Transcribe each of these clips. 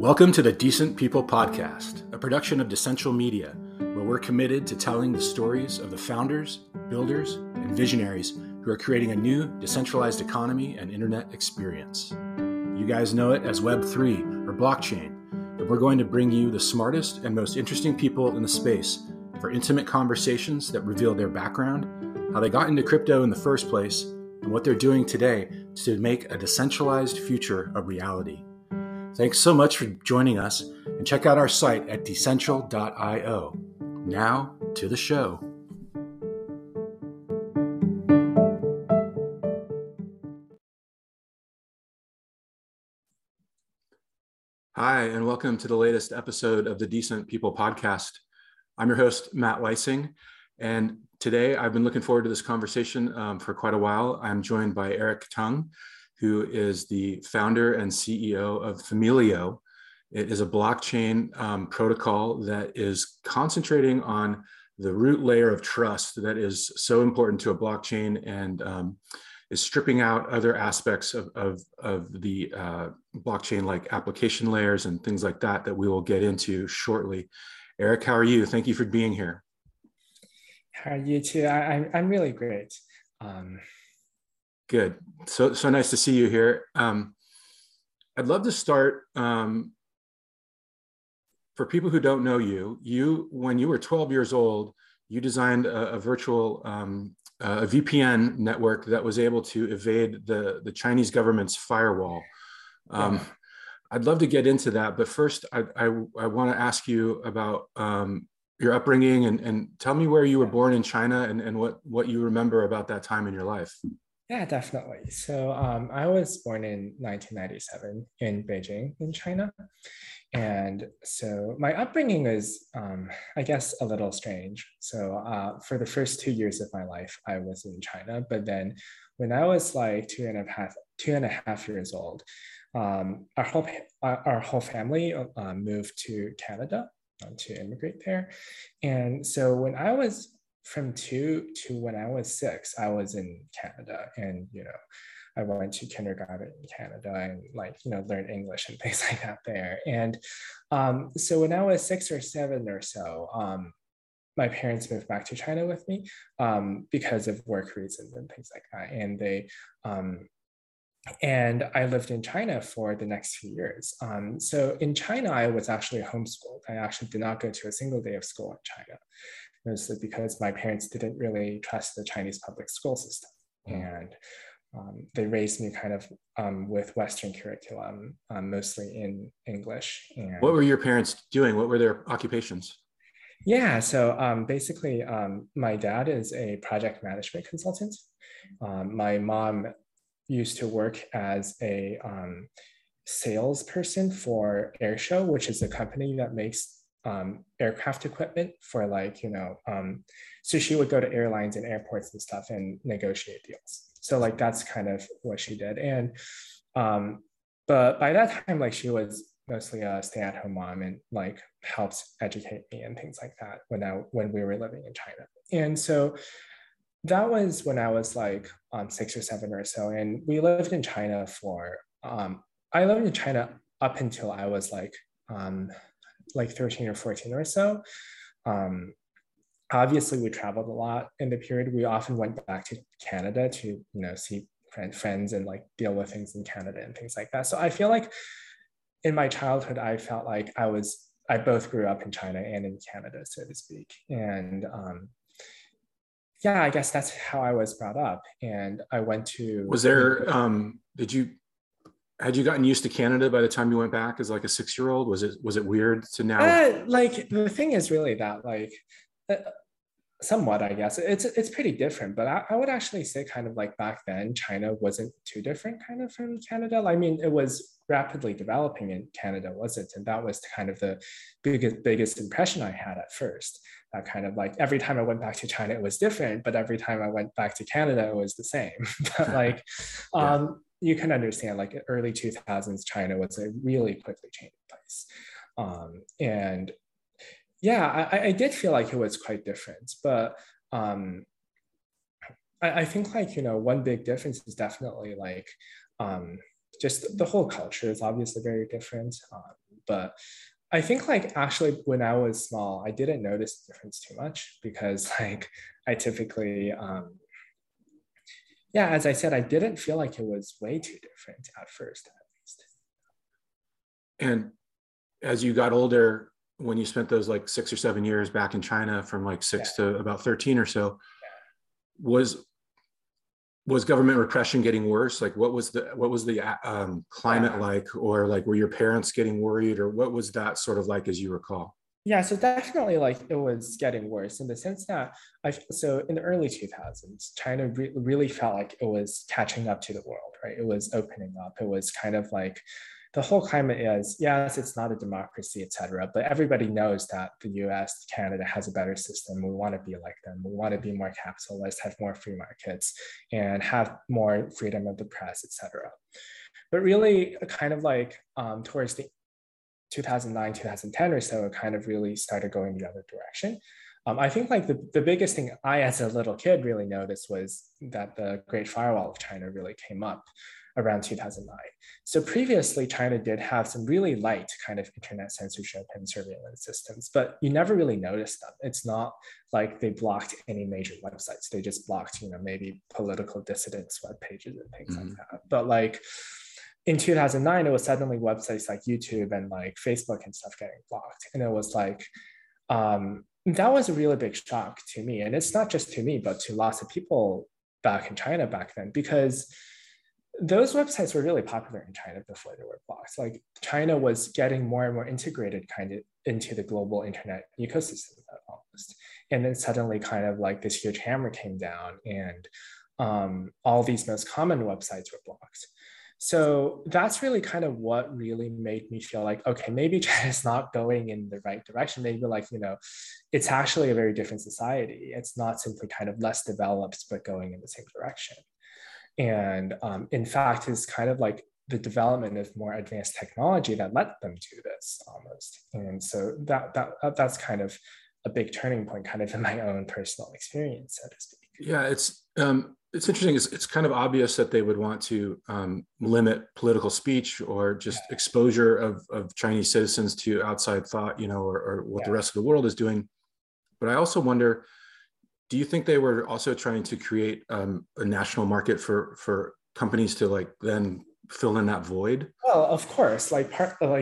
Welcome to the Decent People Podcast, a production of Decentral Media, where we're committed to telling the stories of the founders, builders, and visionaries who are creating a new decentralized economy and internet experience. You guys know it as Web3 or blockchain, and we're going to bring you the smartest and most interesting people in the space for intimate conversations that reveal their background, how they got into crypto in the first place, and what they're doing today to make a decentralized future a reality. Thanks so much for joining us, and check out our site at decentral.io. Now to the show. Hi, and welcome to the latest episode of the Decent People Podcast. I'm your host, Matt Weissing, and today I've been looking forward to this conversation for quite a while. I'm joined by Eric Tung, who is the founder and CEO of Themelio. It is a blockchain protocol that is concentrating on the root layer of trust that is so important to a blockchain and is stripping out other aspects of the blockchain, like application layers and things like that, that we will get into shortly. Eric, how are you? Thank you for being here. How are you too? I'm really great. Good. So nice to see you here. I'd love to start, for people who don't know you, when you were 12 years old, you designed a virtual a VPN network that was able to evade the Chinese government's firewall. I'd love to get into that, but first I want to ask you about your upbringing, and tell me where you were born in China and what you remember about that time in your life. Yeah, definitely. So I was born in 1997 in Beijing in China. And so my upbringing was, I guess, a little strange. So for the first 2 years of my life, I was in China. But then when I was like two and a half years old, our whole family moved to Canada to immigrate there. And so when I was from two to when I was six, I was in Canada, and, you know, I went to kindergarten in Canada and, like, you know, learned English and things like that there. And so when I was 6 or 7 or so, my parents moved back to China with me because of work reasons and things like that. And they, and I lived in China for the next few years. So in China, I was actually homeschooled. I actually did not go to a single day of school in China, mostly because my parents didn't really trust the Chinese public school system. Mm. And they raised me kind of with Western curriculum, mostly in English. And what were your parents doing? What were their occupations? Yeah, so basically, my dad is a project management consultant. My mom used to work as a salesperson for Airshow, which is a company that makes aircraft equipment for, like, you know, so she would go to airlines and airports and stuff and negotiate deals. So, like, that's kind of what she did. And but by that time, like, she was mostly a stay-at-home mom and, like, helped educate me and things like that when we were living in China. And so that was when I was like 6 or 7 or so, and we lived in China for I lived in China up until I was like 13 or 14 or so. Obviously, we traveled a lot in the period. We often went back to Canada to, you know, see friends and, like, deal with things in Canada and things like that. So I feel like in my childhood, I felt like I both grew up in China and in Canada, so to speak. And yeah, I guess that's how I was brought up. And I went to— Was there, had you gotten used to Canada by the time you went back as, like, a 6-year-old? Was it weird to now? Like, the thing is really that, like, somewhat, I guess, it's pretty different, but I would actually say kind of like back then, China wasn't too different kind of from Canada. I mean, it was rapidly developing and Canada wasn't. And that was kind of the biggest impression I had at first. That kind of, like, every time I went back to China, it was different, but every time I went back to Canada, it was the same. But, like, yeah. You can understand, like, early 2000s, China was a really quickly changing place. And yeah, I did feel like it was quite different, but I think, like, you know, one big difference is definitely, like, just the whole culture is obviously very different. But I think like actually when I was small, I didn't notice the difference too much because like I typically, yeah, as I said, I didn't feel like it was way too different at first, at least. And as you got older, when you spent those like 6 or 7 years back in China from like six to about 13 or so, was government repression getting worse? Like what was the climate like, or like were your parents getting worried, or what was that sort of like as you recall? Yeah, so definitely like it was getting worse in the sense that so in the early 2000s, China really felt like it was catching up to the world, right? It was opening up. It was kind of like the whole climate is, yes, it's not a democracy, et cetera, but everybody knows that the US, Canada has a better system. We want to be like them. We want to be more capitalist, have more free markets, and have more freedom of the press, et cetera. But really kind of like towards the 2009, 2010 or so, it kind of really started going the other direction. I think like the biggest thing I as a little kid really noticed was that the Great Firewall of China really came up around 2009. So previously, China did have some really light kind of internet censorship and surveillance systems, but you never really noticed them. It's not like they blocked any major websites. They just blocked, you know, maybe political dissidents' web pages and things like that. But like in 2009, it was suddenly websites like YouTube and like Facebook and stuff getting blocked. And it was like, that was a really big shock to me. And it's not just to me, but to lots of people back in China back then, because those websites were really popular in China before they were blocked. Like China was getting more and more integrated kind of into the global internet ecosystem almost. And then suddenly kind of like this huge hammer came down and all these most common websites were blocked. So that's really kind of what really made me feel like, okay, maybe China's not going in the right direction. Maybe like, you know, it's actually a very different society. It's not simply kind of less developed, but going in the same direction. And in fact, it's kind of like the development of more advanced technology that let them do this almost. And so that's kind of a big turning point kind of in my own personal experience, so to speak. Yeah, it's interesting. It's kind of obvious that they would want to limit political speech or just exposure of Chinese citizens to outside thought, you know, or what the rest of the world is doing. But I also wonder, do you think they were also trying to create a national market for companies to like then fill in that void? Well, of course, like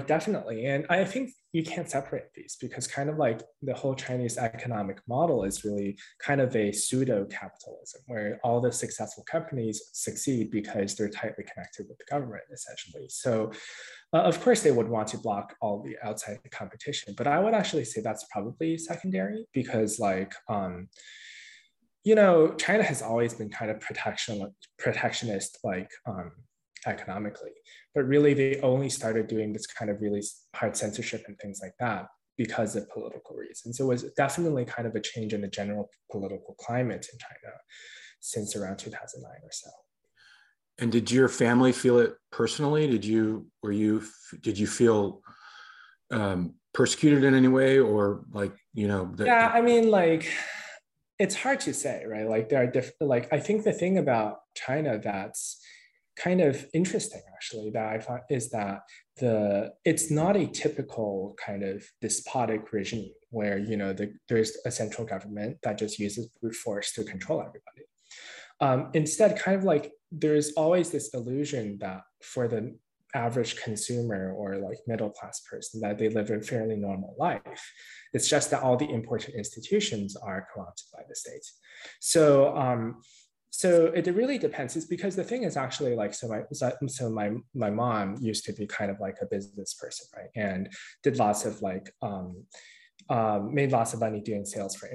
definitely. And I think you can't separate these because kind of like the whole Chinese economic model is really kind of a pseudo-capitalism where all the successful companies succeed because they're tightly connected with the government essentially. So of course they would want to block all the outside competition, but I would actually say that's probably secondary because like, you know, China has always been kind of protectionist, like, economically, but really they only started doing this kind of really hard censorship and things like that because of political reasons. It was definitely kind of a change in the general political climate in China since around 2009 or so. And did your family feel it personally? Did you feel persecuted in any way, or like, you know? Yeah, I mean, like, it's hard to say, right? Like there are different, like, I think the thing about China that's kind of interesting actually that I find is that it's not a typical kind of despotic regime where, you know, there's a central government that just uses brute force to control everybody. Instead, kind of like there's always this illusion that for the average consumer or like middle class person that they live a fairly normal life. It's just that all the important institutions are corrupted by the state. So it really depends. It's because the thing is actually like, so my mom used to be kind of like a business person, right? And did lots of like, made lots of money doing sales for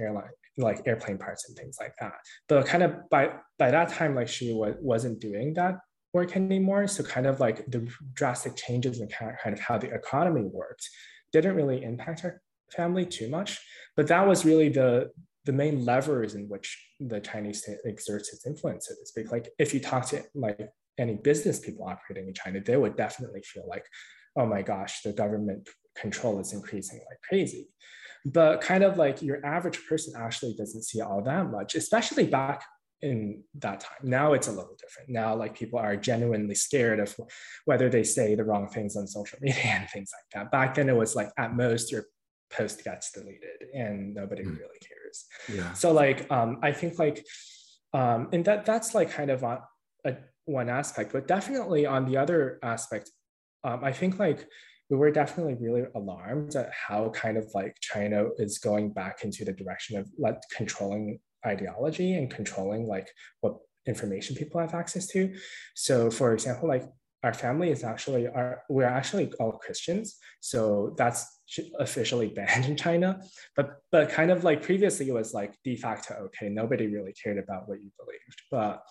airplane parts and things like that. But kind of by that time, like she wasn't doing that work anymore. So kind of like the drastic changes in kind of how the economy worked didn't really impact our family too much. But that was really the main levers in which the Chinese state exerts its influence, so to speak. Like if you talk to like any business people operating in China, they would definitely feel like, oh my gosh, the government control is increasing like crazy. But kind of like your average person actually doesn't see all that much, especially back in that time. Now it's a little different. Now, like, people are genuinely scared of whether they say the wrong things on social media and things like that. Back then it was like, at most your post gets deleted and nobody really cares. Yeah. So like, I think like, and that's like kind of one aspect, but definitely on the other aspect, I think like, we were definitely really alarmed at how kind of like China is going back into the direction of like controlling ideology and controlling like what information people have access to. So for example, like our family is actually, we're actually all Christians. So that's officially banned in China, but kind of like previously it was like de facto, okay, nobody really cared about what you believed, but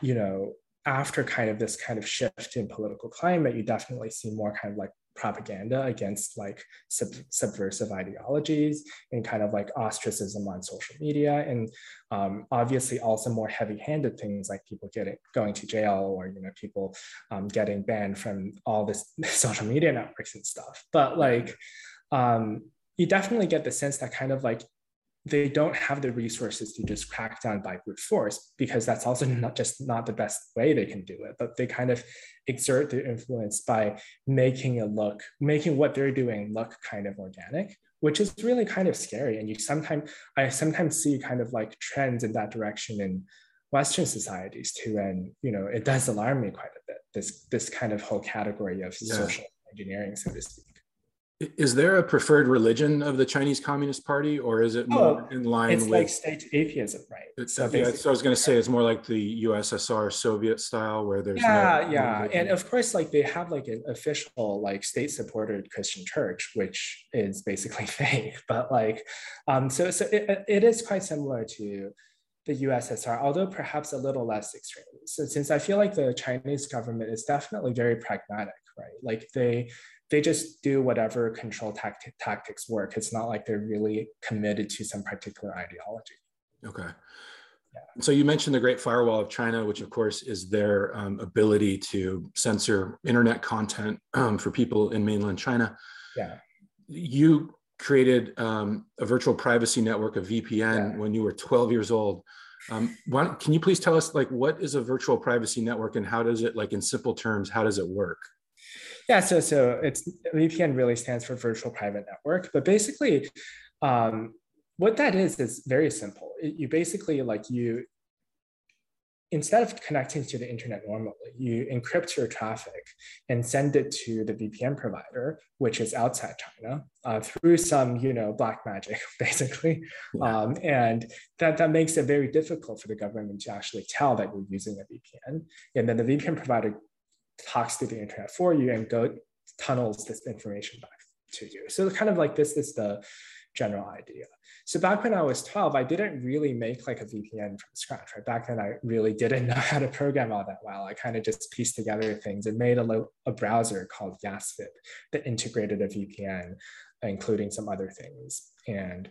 you know, after kind of this kind of shift in political climate, you definitely see more kind of like propaganda against like subversive ideologies and kind of like ostracism on social media, and obviously also more heavy-handed things like people going to jail, or you know, people getting banned from all this social media networks and stuff. But like, you definitely get the sense that kind of like they don't have the resources to just crack down by brute force, because that's also not the best way they can do it, but they kind of exert their influence by making what they're doing look kind of organic, which is really kind of scary. And I sometimes see kind of like trends in that direction in Western societies too. And, you know, it does alarm me quite a bit, this kind of whole category of social engineering, so to speak. Is there a preferred religion of the Chinese Communist Party, or is it more in line with? It's like state atheism, right? So I was going to say it's more like the USSR Soviet style, where there's religion. And of course, like they have like an official like state-supported Christian church, which is basically fake. But like, so it is quite similar to the USSR, although perhaps a little less extreme. So since I feel like the Chinese government is definitely very pragmatic, right? Like they just do whatever control tactics work. It's not like they're really committed to some particular ideology. Okay. Yeah. So you mentioned the Great Firewall of China, which of course is their ability to censor internet content for people in mainland China. Yeah. You created a virtual privacy network, a VPN, when you were 12 years old. Can you please tell us like, what is a virtual privacy network, and how does it, like in simple terms, how does it work? Yeah, so it's VPN really stands for Virtual Private Network, but basically, what that is very simple. You basically instead of connecting to the internet normally, you encrypt your traffic and send it to the VPN provider, which is outside China, through some black magic basically, and that makes it very difficult for the government to actually tell that you're using a VPN, and then the VPN provider talks to the internet for you and tunnels this information back to you. So kind of like this is the general idea. So back when I was 12, I didn't really make like a VPN from scratch, right? Back then I really didn't know how to program all that well. I kind of just pieced together things and made a browser called YASVIP that integrated a VPN, including some other things. And,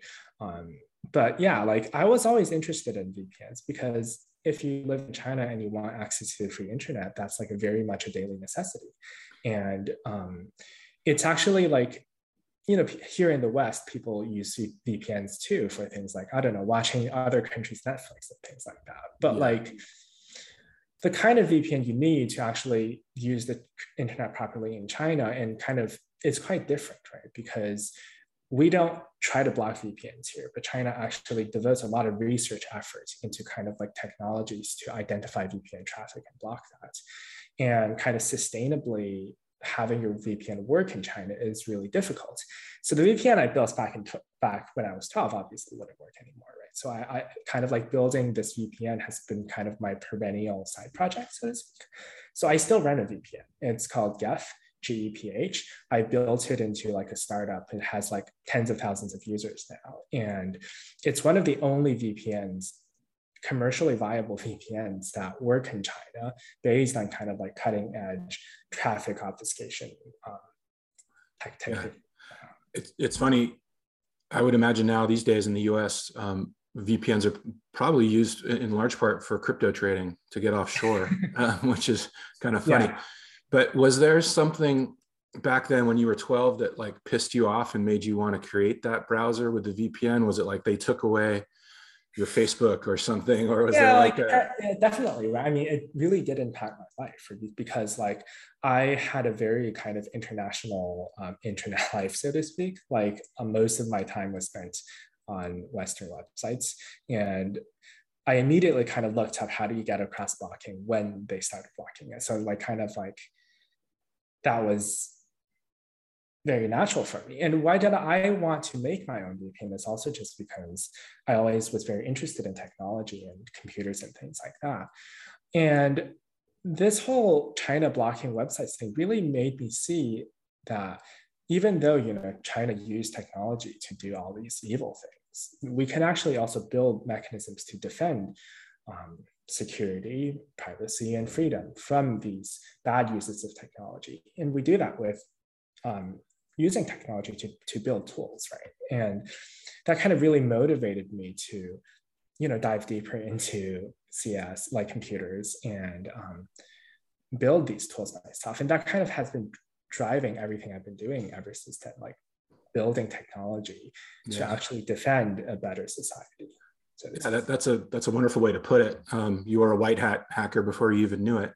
but yeah, like I was always interested in VPNs, because if you live in China and you want access to the free internet, that's like very much a daily necessity. And it's actually like, here in the West, people use VPNs too for things like, I don't know, watching other countries' Netflix and things like that. But like the kind of VPN you need to actually use the internet properly in China, and kind of, it's quite different, right? Because we don't try to block VPNs here, but China actually devotes a lot of research efforts into kind of like technologies to identify VPN traffic and block that. And kind of sustainably having your VPN work in China is really difficult. So the VPN I built back when I was 12 obviously wouldn't work anymore, right? So I kind of like building this VPN has been kind of my perennial side project, so to speak. So I still run a VPN. It's called Geph. GEPH. I built it into like a startup. It has like tens of thousands of users now. And it's one of the only VPNs, commercially viable VPNs that work in China, based on kind of like cutting edge traffic obfuscation technology. Yeah. It's funny. I would imagine now these days in the US, VPNs are probably used in large part for crypto trading to get offshore, which is kind of funny. Yeah. But was there something back then when you were 12 that like pissed you off and made you want to create that browser with the VPN? Was it like they took away your Facebook or something, or was there like a... Definitely, right? I mean, it really did impact my life because like I had a very kind of international internet life, so to speak. Like most of my time was spent on Western websites, and I immediately kind of looked up how do you get across blocking when they started blocking it. So like kind of like that was very natural for me. And why did I want to make my own VPN is also just because I always was very interested in technology and computers and things like that. And this whole China blocking websites thing really made me see that even though, you know, China used technology to do all these evil things, we can actually also build mechanisms to defend security, privacy, and freedom from these bad uses of technology. And we do that with using technology to build tools, right? And that kind of really motivated me to, you know, dive deeper into CS, like computers, and build these tools myself. And that kind of has been driving everything I've been doing ever since then, like building technology to actually defend a better society. So yeah, that's a wonderful way to put it. You are a white hat hacker before you even knew it.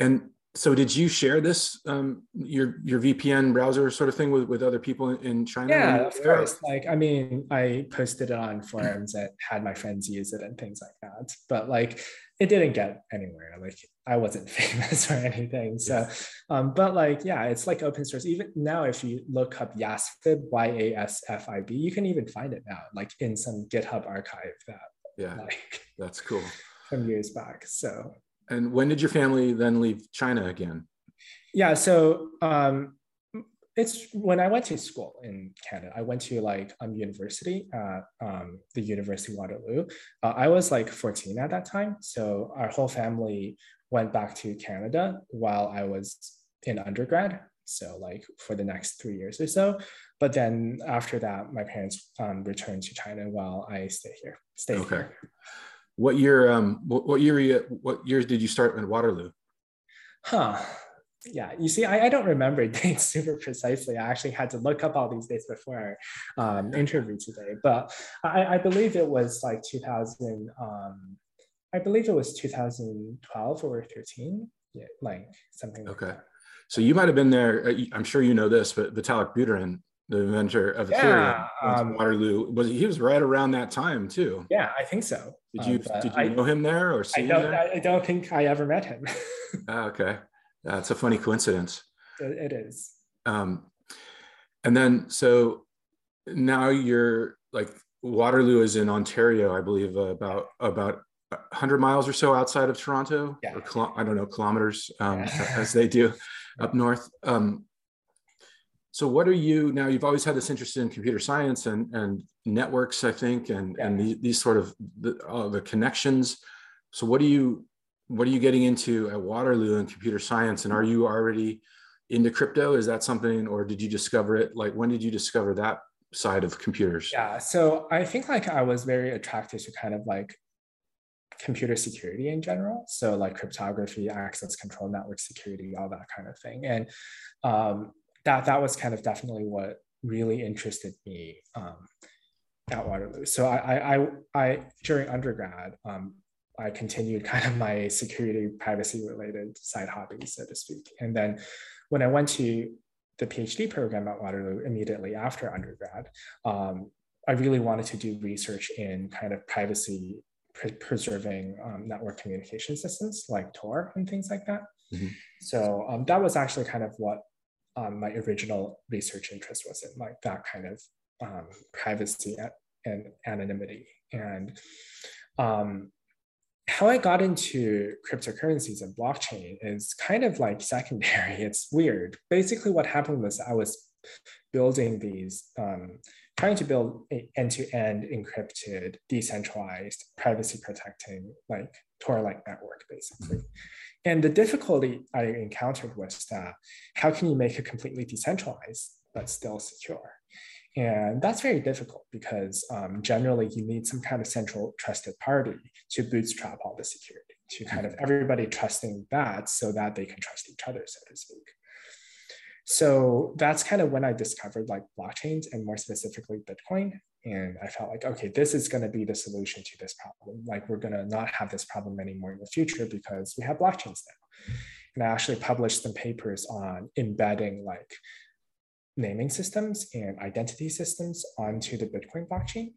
And so did you share this, your VPN browser sort of thing with other people in China? Yeah, of course. Like, I mean, I posted it on forums and had my friends use it and things like that. But like, it didn't get anywhere. Like, I wasn't famous or anything. So, but like, yeah, it's like open source. Even now, if you look up YASFIB, Y-A-S-F-I-B, you can even find it now, like in some GitHub archive that, like, that's cool. From years back, so. And when did your family then leave China again? Yeah, so it's when I went to school in Canada. I went to like university at the University of Waterloo. I was like 14 at that time. So our whole family went back to Canada while I was in undergrad. So like for the next 3 years or so. But then after that, my parents returned to China while I stayed okay. here. What year? What years did you start in Waterloo? Yeah. You see, I don't remember dates super precisely. I actually had to look up all these dates before our interview today. But I believe it was like 2000. I believe it was 2012 or 13. Yeah, like something. Like that. So you might have been there. I'm sure you know this, but Vitalik Buterin, the inventor of Ethereum, Waterloo, he was right around that time too. Yeah, I think so. Did you know him there or see him there? I don't think I ever met him. Okay, that's a funny coincidence. It is. And then, so now you're like, Waterloo is in Ontario, I believe, about 100 miles or so outside of Toronto, or I don't know, kilometers, as they do up north. So what are you now? You've always had this interest in computer science and networks, I think, and these sort of the connections. So what are you getting into at Waterloo in computer science? And are you already into crypto? Is that something, or did you discover it? Like, when did you discover that side of computers? Yeah, so I think like I was very attracted to kind of like computer security in general. So like cryptography, access control, network security, all that kind of thing. And that was kind of definitely what really interested me at Waterloo. So I during undergrad, I continued kind of my security, privacy related side hobbies, so to speak. And then when I went to the PhD program at Waterloo immediately after undergrad, I really wanted to do research in kind of privacy preserving network communication systems like Tor and things like that. Mm-hmm. So that was actually kind of what my original research interest was in, like that kind of privacy and anonymity. And how I got into cryptocurrencies and blockchain is kind of like secondary. It's weird. Basically what happened was I was building these, trying to build an end-to-end encrypted, decentralized, privacy protecting, like Tor-like network, basically. And the difficulty I encountered was that how can you make it completely decentralized but still secure? And that's very difficult because generally you need some kind of central trusted party to bootstrap all the security, to kind of everybody trusting that so that they can trust each other, so to speak. So that's kind of when I discovered like blockchains and more specifically Bitcoin. And I felt like, okay, this is going to be the solution to this problem. Like we're going to not have this problem anymore in the future because we have blockchains now. And I actually published some papers on embedding like naming systems and identity systems onto the Bitcoin blockchain.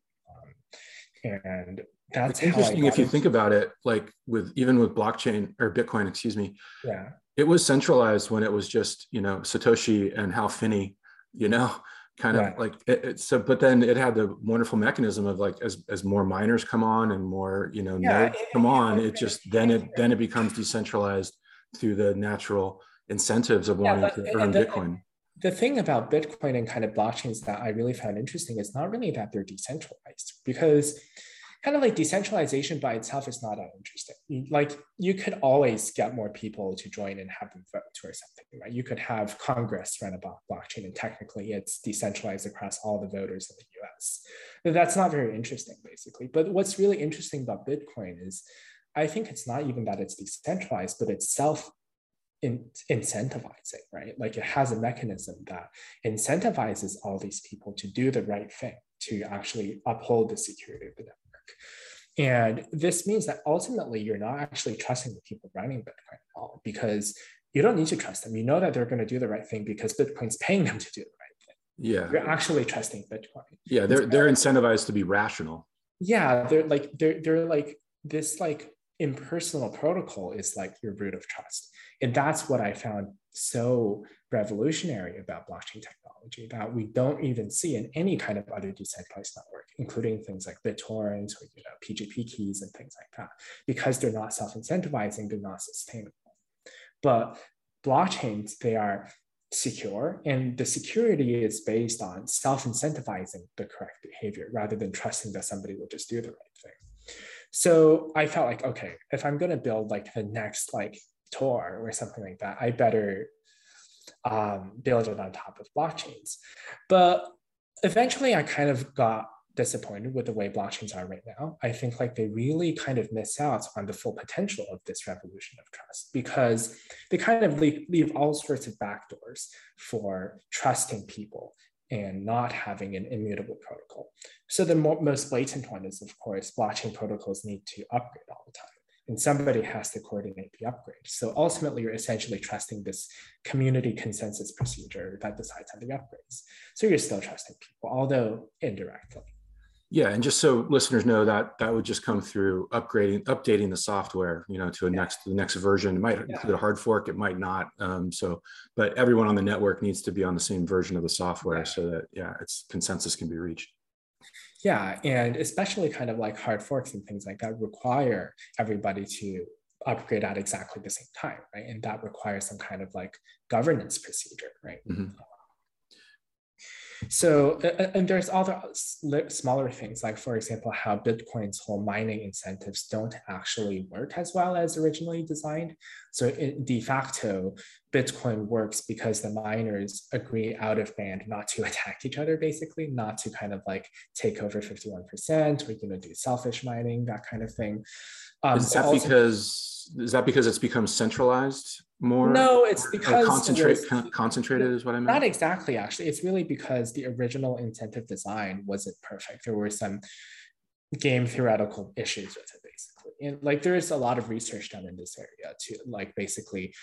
And that's interesting if you think about it, like with even with blockchain or Bitcoin, excuse me. Yeah. It was centralized when it was just, you know, Satoshi and Hal Finney, you know, kind of right. Like it. So, but then it had the wonderful mechanism of like as more miners come on and more, you know, yeah, nodes come on, it just then it becomes decentralized through the natural incentives of wanting to earn Bitcoin. The thing about Bitcoin and kind of blockchains that I really found interesting is not really that they're decentralized, because kind of like decentralization by itself is not that interesting. Like you could always get more people to join and have them vote or something, right? You could have Congress run a blockchain and technically it's decentralized across all the voters in the US. But that's not very interesting basically. But what's really interesting about Bitcoin is I think it's not even that it's decentralized, but it's self-incentivizing, right? Like it has a mechanism that incentivizes all these people to do the right thing, to actually uphold the security of the network. And this means that ultimately you're not actually trusting the people running Bitcoin at all, because you don't need to trust them. You know that they're going to do the right thing because Bitcoin's paying them to do the right thing. Yeah. You're actually trusting Bitcoin. Yeah, they're incentivized to be rational. Yeah, they're like this like impersonal protocol is like your root of trust. And that's what I found so revolutionary about blockchain technology that we don't even see in any kind of other decentralized network, including things like BitTorrent or PGP keys and things like that, because they're not self-incentivizing, they're not sustainable. But blockchains, they are secure, and the security is based on self-incentivizing the correct behavior rather than trusting that somebody will just do the right thing. So I felt like, okay, if I'm going to build like the next like Tor or something like that, I better build it on top of blockchains. But eventually I kind of got disappointed with the way blockchains are right now. I think like they really kind of miss out on the full potential of this revolution of trust, because they kind of leave all sorts of backdoors for trusting people and not having an immutable protocol. So the most blatant one is, of course, blockchain protocols need to upgrade all the time, and somebody has to coordinate the upgrade. So ultimately, you're essentially trusting this community consensus procedure that decides on the upgrades. So you're still trusting people, although indirectly. Yeah, and just so listeners know, that would just come through updating the software, you know, to the next version. It might include a hard fork, it might not. But everyone on the network needs to be on the same version of the software so that its consensus can be reached. Yeah, and especially kind of like hard forks and things like that require everybody to upgrade at exactly the same time, right? And that requires some kind of like governance procedure, right? Mm-hmm. So, and there's other smaller things, like for example, how Bitcoin's whole mining incentives don't actually work as well as originally designed. So de facto, Bitcoin works because the miners agree out of band not to attack each other, basically, not to kind of like take over 51%, or do selfish mining, that kind of thing. Is that because it's become centralized more? No, it's because concentrated is what I meant. Not exactly, actually. It's really because the original incentive design wasn't perfect. There were some game theoretical issues with it, basically. And like there is a lot of research done in this area too. Like basically,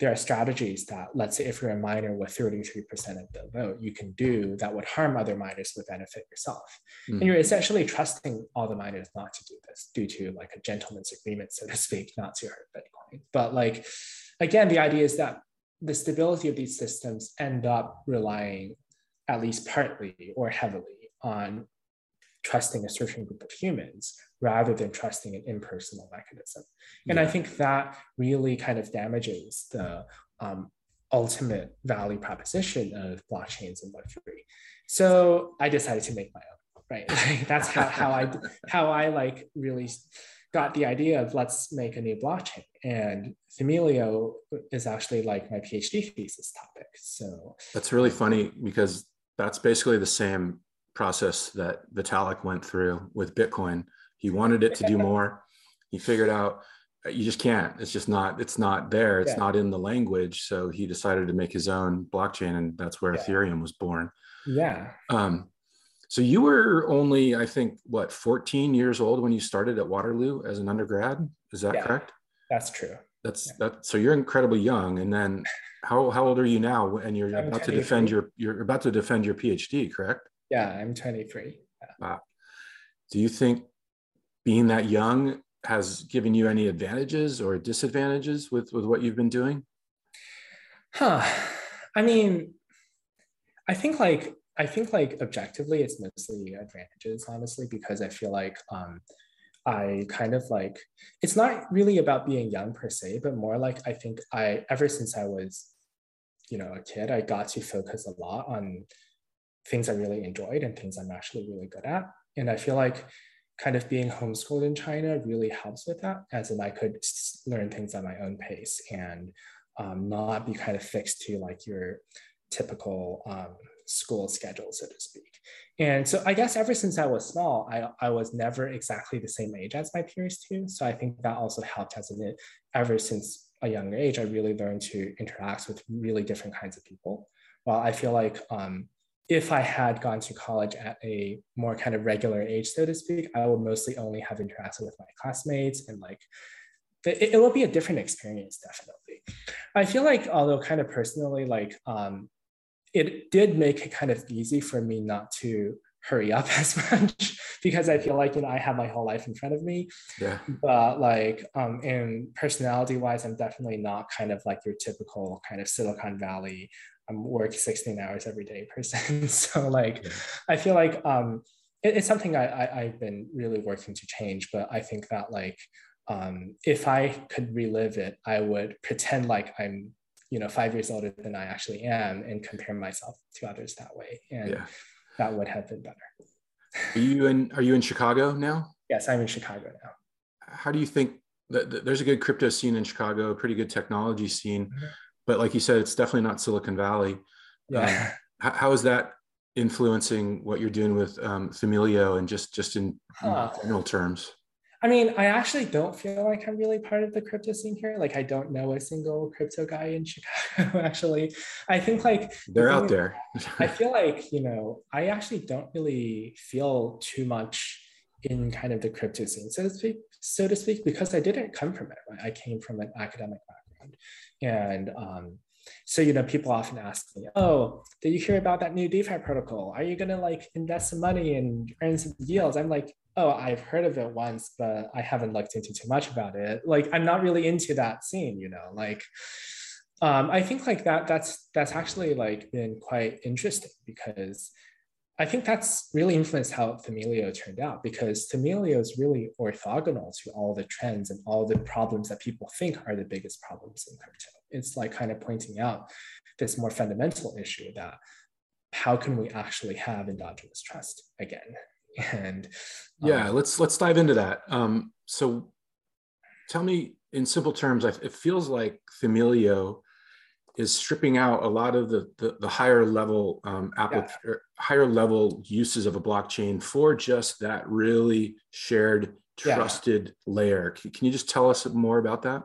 there are strategies that, let's say, if you're a miner with 33% of the vote, you can do that would harm other miners but benefit yourself. Mm. And you're essentially trusting all the miners not to do this due to like a gentleman's agreement, so to speak, not to hurt Bitcoin. But like, again, the idea is that the stability of these systems end up relying at least partly or heavily on trusting a certain group of humans rather than trusting an impersonal mechanism. And I think that really kind of damages the ultimate value proposition of blockchains and Web3. So I decided to make my own, right? That's how I like really got the idea of let's make a new blockchain. And Themelio is actually like my PhD thesis topic. So that's really funny because that's basically the same process that Vitalik went through with Bitcoin. He wanted it to do more. He figured out you just can't. It's just not, it's not there. It's not in the language. So he decided to make his own blockchain, and that's where Ethereum was born. Yeah. So you were only, I think, what, 14 years old when you started at Waterloo as an undergrad? Is that correct? That's true. That's that. So you're incredibly young. And then, how old are you now? And you're about to defend your PhD, correct? Yeah, I'm 23. Yeah. Wow. Do you think being that young has given you any advantages or disadvantages with what you've been doing? Huh. I mean, I think objectively, it's mostly advantages, honestly, because I feel like I kind of like, it's not really about being young per se, but more like I think ever since I was, you know, a kid, I got to focus a lot on things I really enjoyed and things I'm actually really good at. And I feel like kind of being homeschooled in China really helps with that, as in I could learn things at my own pace and not be kind of fixed to like your typical school schedule, so to speak. And so I guess ever since I was small, I was never exactly the same age as my peers too. So I think that also helped, as in ever since a young age, I really learned to interact with really different kinds of people. While I feel like if I had gone to college at a more kind of regular age, so to speak, I would mostly only have interacted with my classmates, and like, it will be a different experience, definitely. I feel like, although kind of personally, like, it did make it kind of easy for me not to hurry up as much, because I feel like, you know, I have my whole life in front of me. Yeah. But like, and personality wise, I'm definitely not kind of like your typical kind of Silicon Valley, work 16 hours every day person. So like, I feel like it's something I've been really working to change, but I think that like, if I could relive it, I would pretend like I'm, you know, 5 years older than I actually am and compare myself to others that way. And that would have been better. Are you in Chicago now? Yes, I'm in Chicago now. How do you think that there's a good crypto scene in Chicago, a pretty good technology scene, but like you said, it's definitely not Silicon Valley. Yeah. How is that influencing what you're doing with Themelio and just in general terms? I mean, I actually don't feel like I'm really part of the crypto scene here. Like, I don't know a single crypto guy in Chicago, actually. I think like— they're out there. I feel like, you know, I actually don't really feel too much in kind of the crypto scene, so to speak, because I didn't come from it. Right? I came from an academic background. And so, you know, people often ask me, oh, did you hear about that new DeFi protocol? Are you gonna like invest some money and earn some yields? I'm like, oh, I've heard of it once, but I haven't looked into too much about it. Like, I'm not really into that scene, you know, like, I think like that's actually like been quite interesting, because I think that's really influenced how Themelio turned out, because Themelio is really orthogonal to all the trends and all the problems that people think are the biggest problems in crypto. It's like kind of pointing out this more fundamental issue that how can we actually have endogenous trust again? And yeah, let's dive into that. So tell me in simple terms, it feels like Themelio is stripping out a lot of the higher level higher level uses of a blockchain for just that really shared trusted layer. Can you just tell us more about that?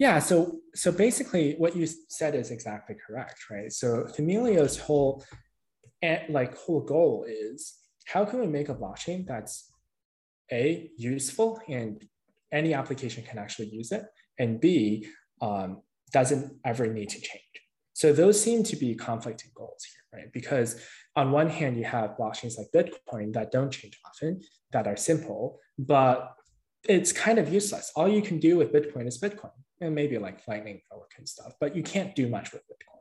Yeah, so basically what you said is exactly correct, right? So Themelio's whole goal is, how can we make a blockchain that's A, useful and any application can actually use it, and B, doesn't ever need to change? So those seem to be conflicting goals here, right? Because on one hand, you have blockchains like Bitcoin that don't change often, that are simple, but it's kind of useless. All you can do with Bitcoin is Bitcoin, and maybe like Lightning Network and stuff, but you can't do much with Bitcoin.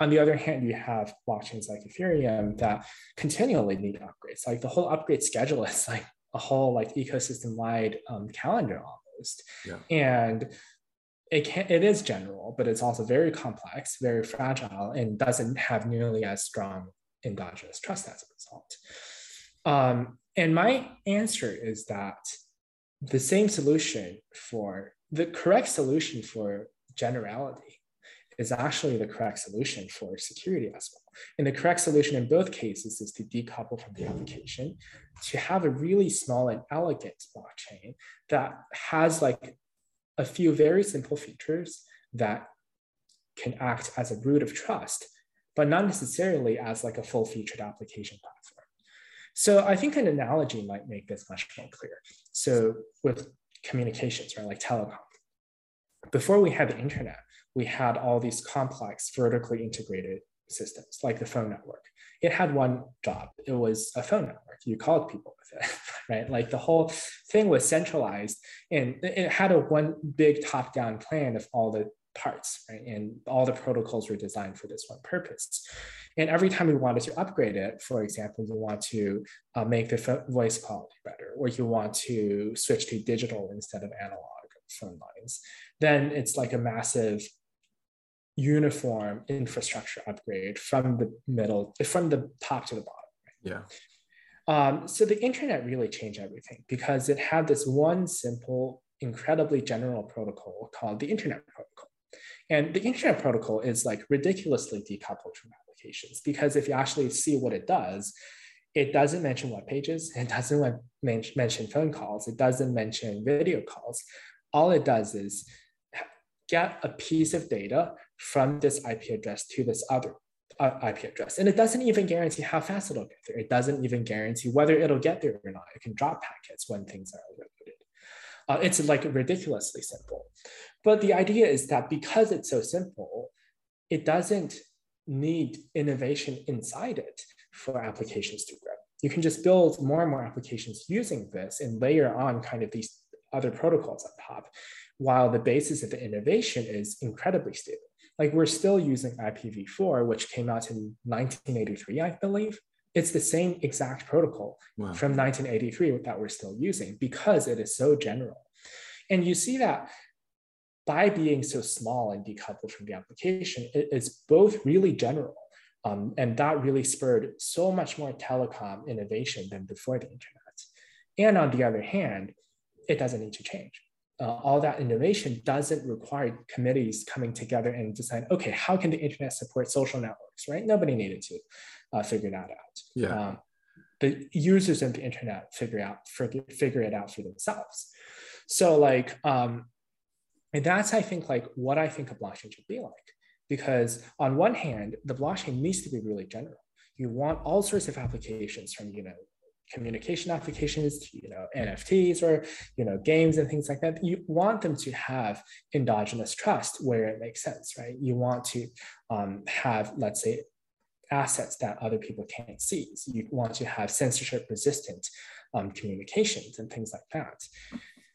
On the other hand, you have blockchains like Ethereum that continually need upgrades. Like the whole upgrade schedule is like a whole like ecosystem-wide calendar almost. Yeah. And it is general, but it's also very complex, very fragile, and doesn't have nearly as strong endogenous trust as a result. And my answer is that the correct solution for generality is actually the correct solution for security as well. And the correct solution in both cases is to decouple from the application, to have a really small and elegant blockchain that has like a few very simple features that can act as a root of trust, but not necessarily as like a full-featured application platform. So I think an analogy might make this much more clear. So with communications, right, like telecom, before we had the internet, we had all these complex vertically integrated systems like the phone network. It had one job. It was a phone network. You called people with it, right? Like the whole thing was centralized and it had a one big top-down plan of all the parts, right? And all the protocols were designed for this one purpose. And every time we wanted to upgrade it, for example, you want to make the voice quality better, or you want to switch to digital instead of analog phone lines, then it's like a massive uniform infrastructure upgrade from the middle, from the top to the bottom. Right? Yeah. So the internet really changed everything because it had this one simple, incredibly general protocol called the internet protocol. And the internet protocol is like ridiculously decoupled from applications because if you actually see what it doesn't mention web pages, it doesn't mention phone calls, it doesn't mention video calls. All it does is get a piece of data from this IP address to this other IP address. And it doesn't even guarantee how fast it'll get there. It doesn't even guarantee whether it'll get there or not. It can drop packets when things are overloaded. It's like ridiculously simple. But the idea is that because it's so simple, it doesn't need innovation inside it for applications to grow. You can just build more and more applications using this and layer on kind of these other protocols on top, while the basis of the innovation is incredibly stable. Like we're still using IPv4, which came out in 1983, I believe. It's the same exact protocol from 1983 that we're still using because it is so general. And you see that by being so small and decoupled from the application, it is both really general. And that really spurred so much more telecom innovation than before the internet. And on the other hand, it doesn't need to change. All that innovation doesn't require committees coming together and decide, okay, how can the internet support social networks, right? Nobody needed to figure that out. Yeah. The users of the internet figure it out for themselves. So like, and that's, I think, like what I think a blockchain should be like, because on one hand, the blockchain needs to be really general. You want all sorts of applications from, you know, communication applications, you know, NFTs or, you know, games and things like that. You want them to have endogenous trust where it makes sense, right? You want to have, let's say, assets that other people can't seize. You want to have censorship resistant communications and things like that.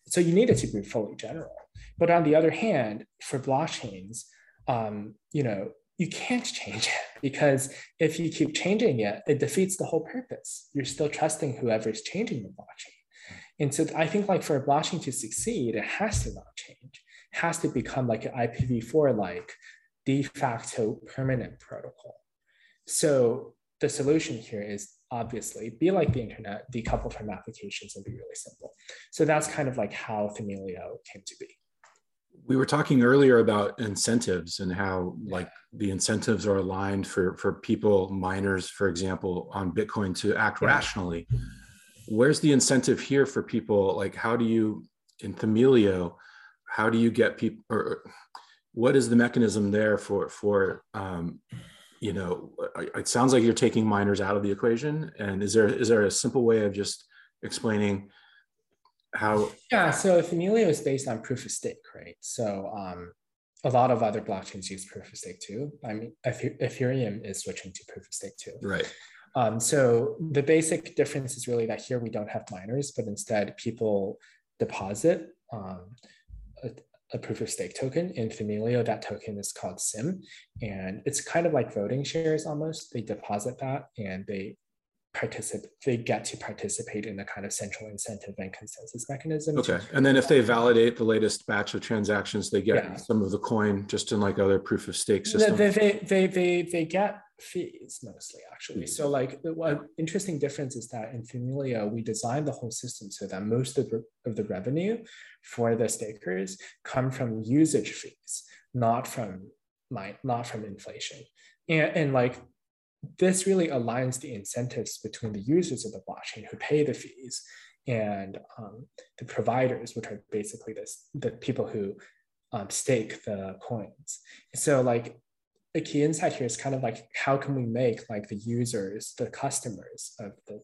So you need it to be fully general. But on the other hand, for blockchains, you know, you can't change it because if you keep changing it, it defeats the whole purpose. You're still trusting whoever's changing the blockchain. And so I think like for a blockchain to succeed, it has to not change. It has to become like an IPv4-like de facto permanent protocol. So the solution here is obviously be like the internet, decouple from applications and be really simple. So that's kind of like how Themelio came to be. We were talking earlier about incentives and how like the incentives are aligned for people, miners, for example, on Bitcoin to act rationally. Where's the incentive here for people? Like how do you, in Themelio, how do you get people, or what is the mechanism there for you know, it sounds like you're taking miners out of the equation. And is there a simple way of just explaining how? Yeah, so Themelio is based on proof of stake, right? So a lot of other blockchains use proof of stake too. I mean, Ethereum is switching to proof of stake too. Right. So the basic difference is really that here we don't have miners, but instead people deposit a proof of stake token. In Themelio, that token is called SIM, and it's kind of like voting shares almost. They deposit that and they get to participate in the kind of central incentive and consensus mechanism. Okay, and then if they validate the latest batch of transactions, they get some of the coin, just in like other proof of stake systems. They get fees mostly, actually. So like one interesting difference is that in Themelio, we designed the whole system so that most of the revenue for the stakers come from usage fees, not from inflation, and like. This really aligns the incentives between the users of the blockchain who pay the fees and the providers, which are basically the people who stake the coins. So like a key insight here is kind of like, how can we make like the users, the customers of the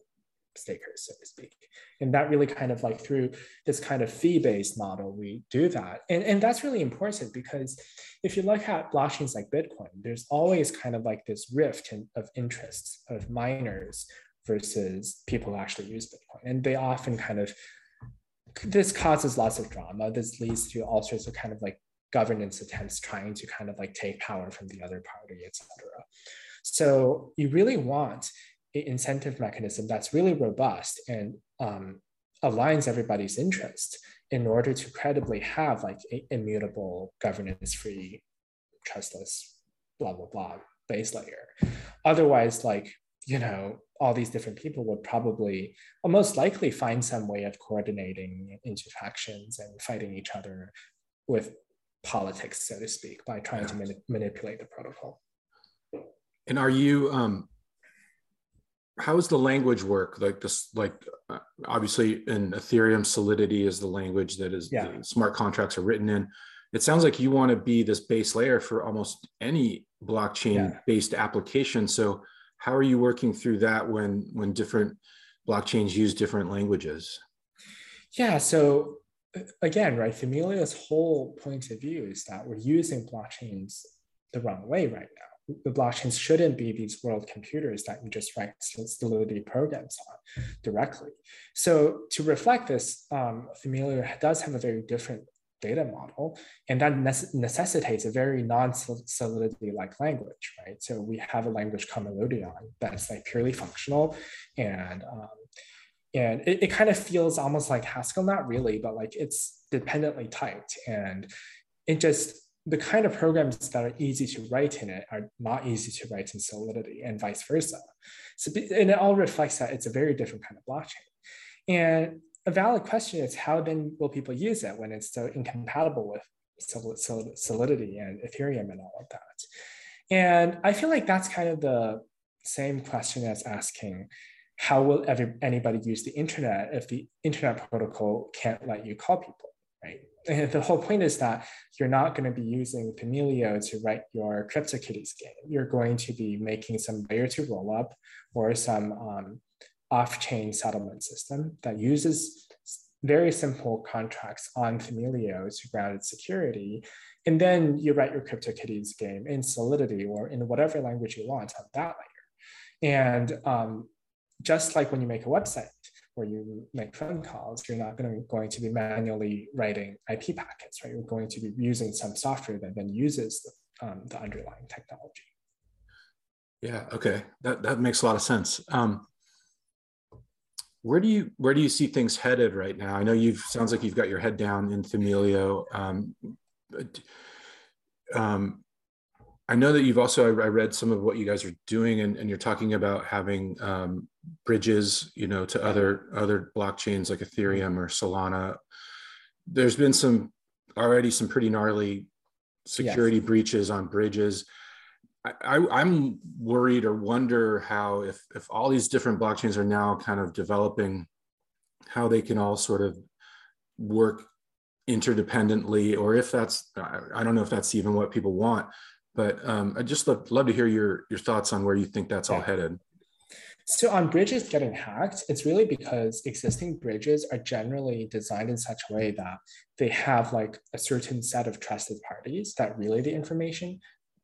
stakers, so to speak? And that really kind of like through this kind of fee-based model, we do that. And that's really important, because if you look at blockchains like Bitcoin, there's always kind of like this rift of interests of miners versus people who actually use Bitcoin. And they often kind of, this causes lots of drama. This leads to all sorts of kind of like governance attempts trying to kind of like take power from the other party, et cetera. So you really want an incentive mechanism that's really robust and aligns everybody's interest in order to credibly have like an immutable, governance-free, trustless, blah, blah, blah base layer. Otherwise, like, you know, all these different people would probably, or most likely, find some way of coordinating into factions and fighting each other with politics, so to speak, by trying to manipulate the protocol. And are you, how is the language work? Like this, like obviously in Ethereum, Solidity is the language that is, the smart contracts are written in. It sounds like you want to be this base layer for almost any blockchain-based application. So how are you working through that when different blockchains use different languages? Yeah, so again, right, Themelio's whole point of view is that we're using blockchains the wrong way right now. The blockchains shouldn't be these world computers that you just write Solidity programs on directly. So to reflect this, Themelio does have a very different data model, and that necessitates a very non-Solidity-like language, right? So we have a language Common Lodion that's like purely functional, and it kind of feels almost like Haskell, not really, but like it's dependently typed, and it just, the kind of programs that are easy to write in it are not easy to write in Solidity, and vice versa. So, and it all reflects that it's a very different kind of blockchain. And a valid question is, how then will people use it when it's so incompatible with Solidity and Ethereum and all of that? And I feel like that's kind of the same question as asking, how will anybody use the internet if the internet protocol can't let you call people, right? And the whole point is that you're not going to be using Themelio to write your CryptoKitties game. You're going to be making some layer two rollup or some off-chain settlement system that uses very simple contracts on Themelio to ground its security. And then you write your CryptoKitties game in Solidity or in whatever language you want on that layer. And just like when you make a website or you make phone calls, you're not going to be manually writing IP packets, right? You're going to be using some software that then uses the underlying technology. Yeah, okay, that makes a lot of sense. Where do you see things headed right now? I know sounds like you've got your head down in Themelio. I know that you've also, I read some of what you guys are doing, and you're talking about having bridges, you know, to other blockchains like Ethereum or Solana. There's been already some pretty gnarly security breaches on bridges. I'm worried or wonder how if all these different blockchains are now kind of developing, how they can all sort of work interdependently, or if that's, I don't know if that's even what people want, but I'd just love to hear your thoughts on where you think that's all headed. So on bridges getting hacked, it's really because existing bridges are generally designed in such a way that they have like a certain set of trusted parties that relay the information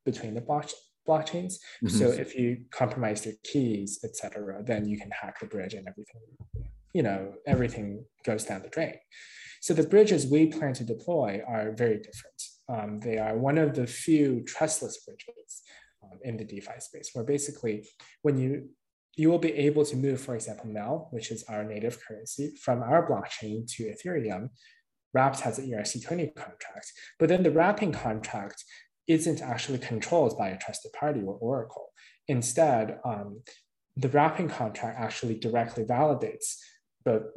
between the blockchains. Mm-hmm. So if you compromise their keys, et cetera, then you can hack the bridge and everything, you know, everything goes down the drain. So the bridges we plan to deploy are very different. They are one of the few trustless bridges in the DeFi space, where basically when you will be able to move, for example, MEL, which is our native currency, from our blockchain to Ethereum, wrapped as an ERC-20 contract, but then the wrapping contract isn't actually controlled by a trusted party or Oracle. Instead, the wrapping contract actually directly validates the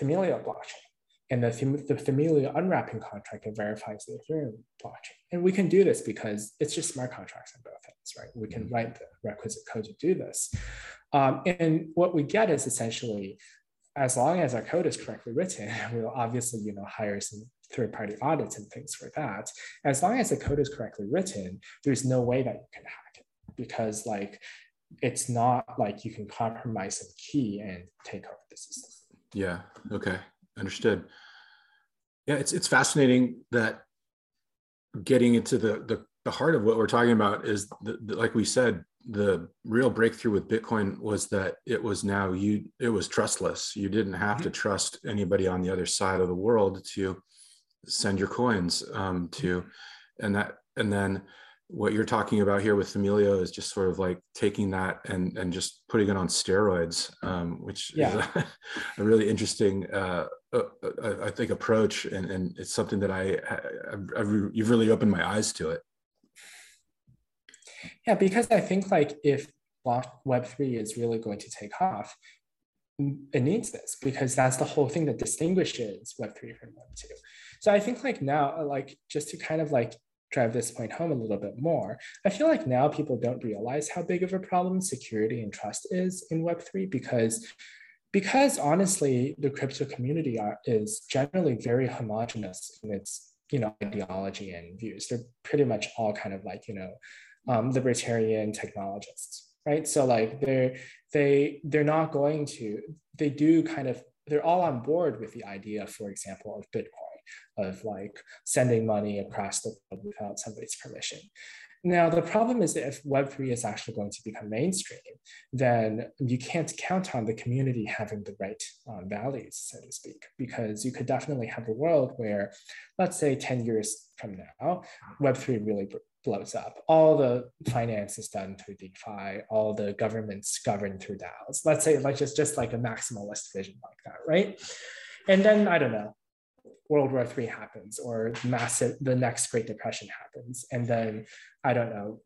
Themelio blockchain, and the Themelio unwrapping contract verifies the Ethereum blockchain. And we can do this because it's just smart contracts on both ends, right? We can write the requisite code to do this. And what we get is essentially as long as our code is correctly written, we'll obviously, you know, hire some third-party audits and things for that. As long as the code is correctly written, there's no way that you can hack it, because like, it's not like you can compromise some key and take over the system. Yeah, okay, understood. Yeah, it's fascinating that getting into the heart of what we're talking about is, like we said, the real breakthrough with Bitcoin was that it was now it was trustless. You didn't have to trust anybody on the other side of the world to send your coins to, and then what you're talking about here with Themelio is just sort of like taking that and just putting it on steroids, which is a really interesting, I think, approach. And it's something that you've really opened my eyes to it. Yeah, because I think like if Web3 is really going to take off, it needs this, because that's the whole thing that distinguishes Web3 from Web2. So I think like now, like just to kind of like drive this point home a little bit more, I feel like now people don't realize how big of a problem security and trust is in Web3, because honestly, the crypto community is generally very homogenous in its, you know, ideology and views. They're pretty much all kind of like, you know, libertarian technologists, right? So like they're all on board with the idea, for example, of Bitcoin, of like sending money across the world without somebody's permission. Now, the problem is that if Web3 is actually going to become mainstream, then you can't count on the community having the right values, so to speak, because you could definitely have a world where, let's say 10 years from now, Web3 really blows up. All the finance is done through DeFi, all the governments governed through DAOs. Let's say like just like a maximalist vision like that, right? And then, I don't know, World War III happens, or the next Great Depression happens. And then, I don't know,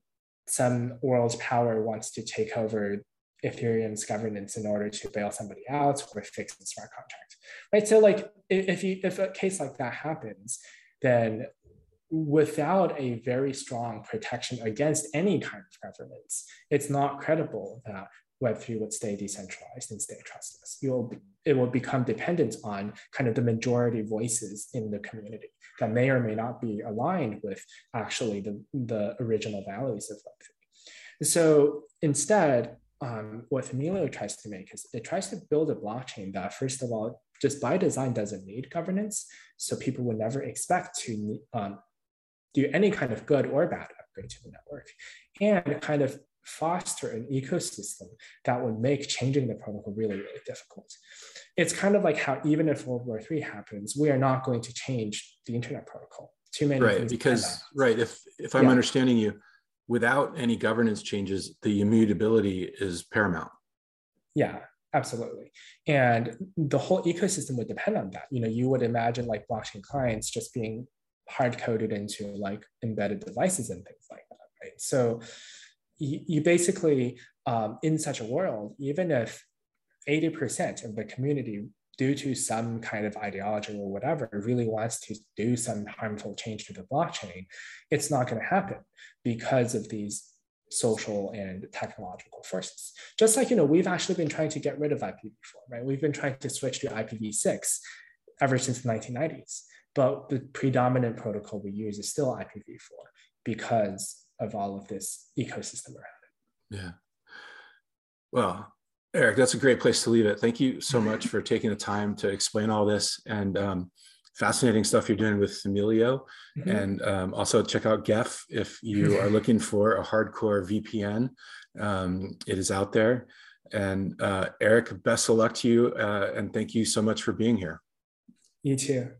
some world power wants to take over Ethereum's governance in order to bail somebody out or fix the smart contract, right? So like, if a case like that happens, then without a very strong protection against any kind of governance, it's not credible that Web3 would stay decentralized and stay trustless. It will become dependent on kind of the majority voices in the community that may or may not be aligned with actually the original values of Web3. So instead, what Themelio tries to make is it tries to build a blockchain that, first of all, just by design doesn't need governance. So people would never expect to do any kind of good or bad upgrade to the network, and kind of foster an ecosystem that would make changing the protocol really, really difficult. It's kind of like how even if World War III happens, we are not going to change the internet protocol. Too many things. Because, right, if I'm understanding you, without any governance changes, the immutability is paramount. Yeah, absolutely. And the whole ecosystem would depend on that. You know, you would imagine like blockchain clients just being hard-coded into like embedded devices and things like that, right? So you basically, in such a world, even if 80% of the community, due to some kind of ideology or whatever, really wants to do some harmful change to the blockchain, it's not going to happen because of these social and technological forces. Just like, you know, we've actually been trying to get rid of IPv4, right? We've been trying to switch to IPv6 ever since the 1990s, but the predominant protocol we use is still IPv4 because of all of this ecosystem around it. Yeah. Well, Eric, that's a great place to leave it. Thank you so much for taking the time to explain all this, and fascinating stuff you're doing with Themelio. Mm-hmm. And also check out Geph if you are looking for a hardcore VPN. It is out there. And Eric, best of luck to you. And thank you so much for being here. You too.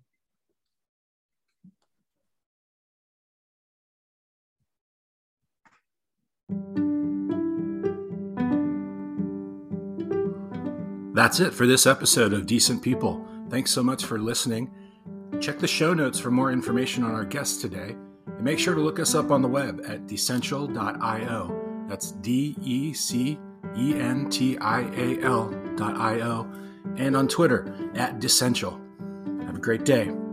That's it for this episode of Decent People. Thanks so much for listening. Check the show notes for more information on our guests today, and make sure to look us up on the web at decentral.io. That's DECENTIAL.io, and on Twitter at Decentral. Have a great day.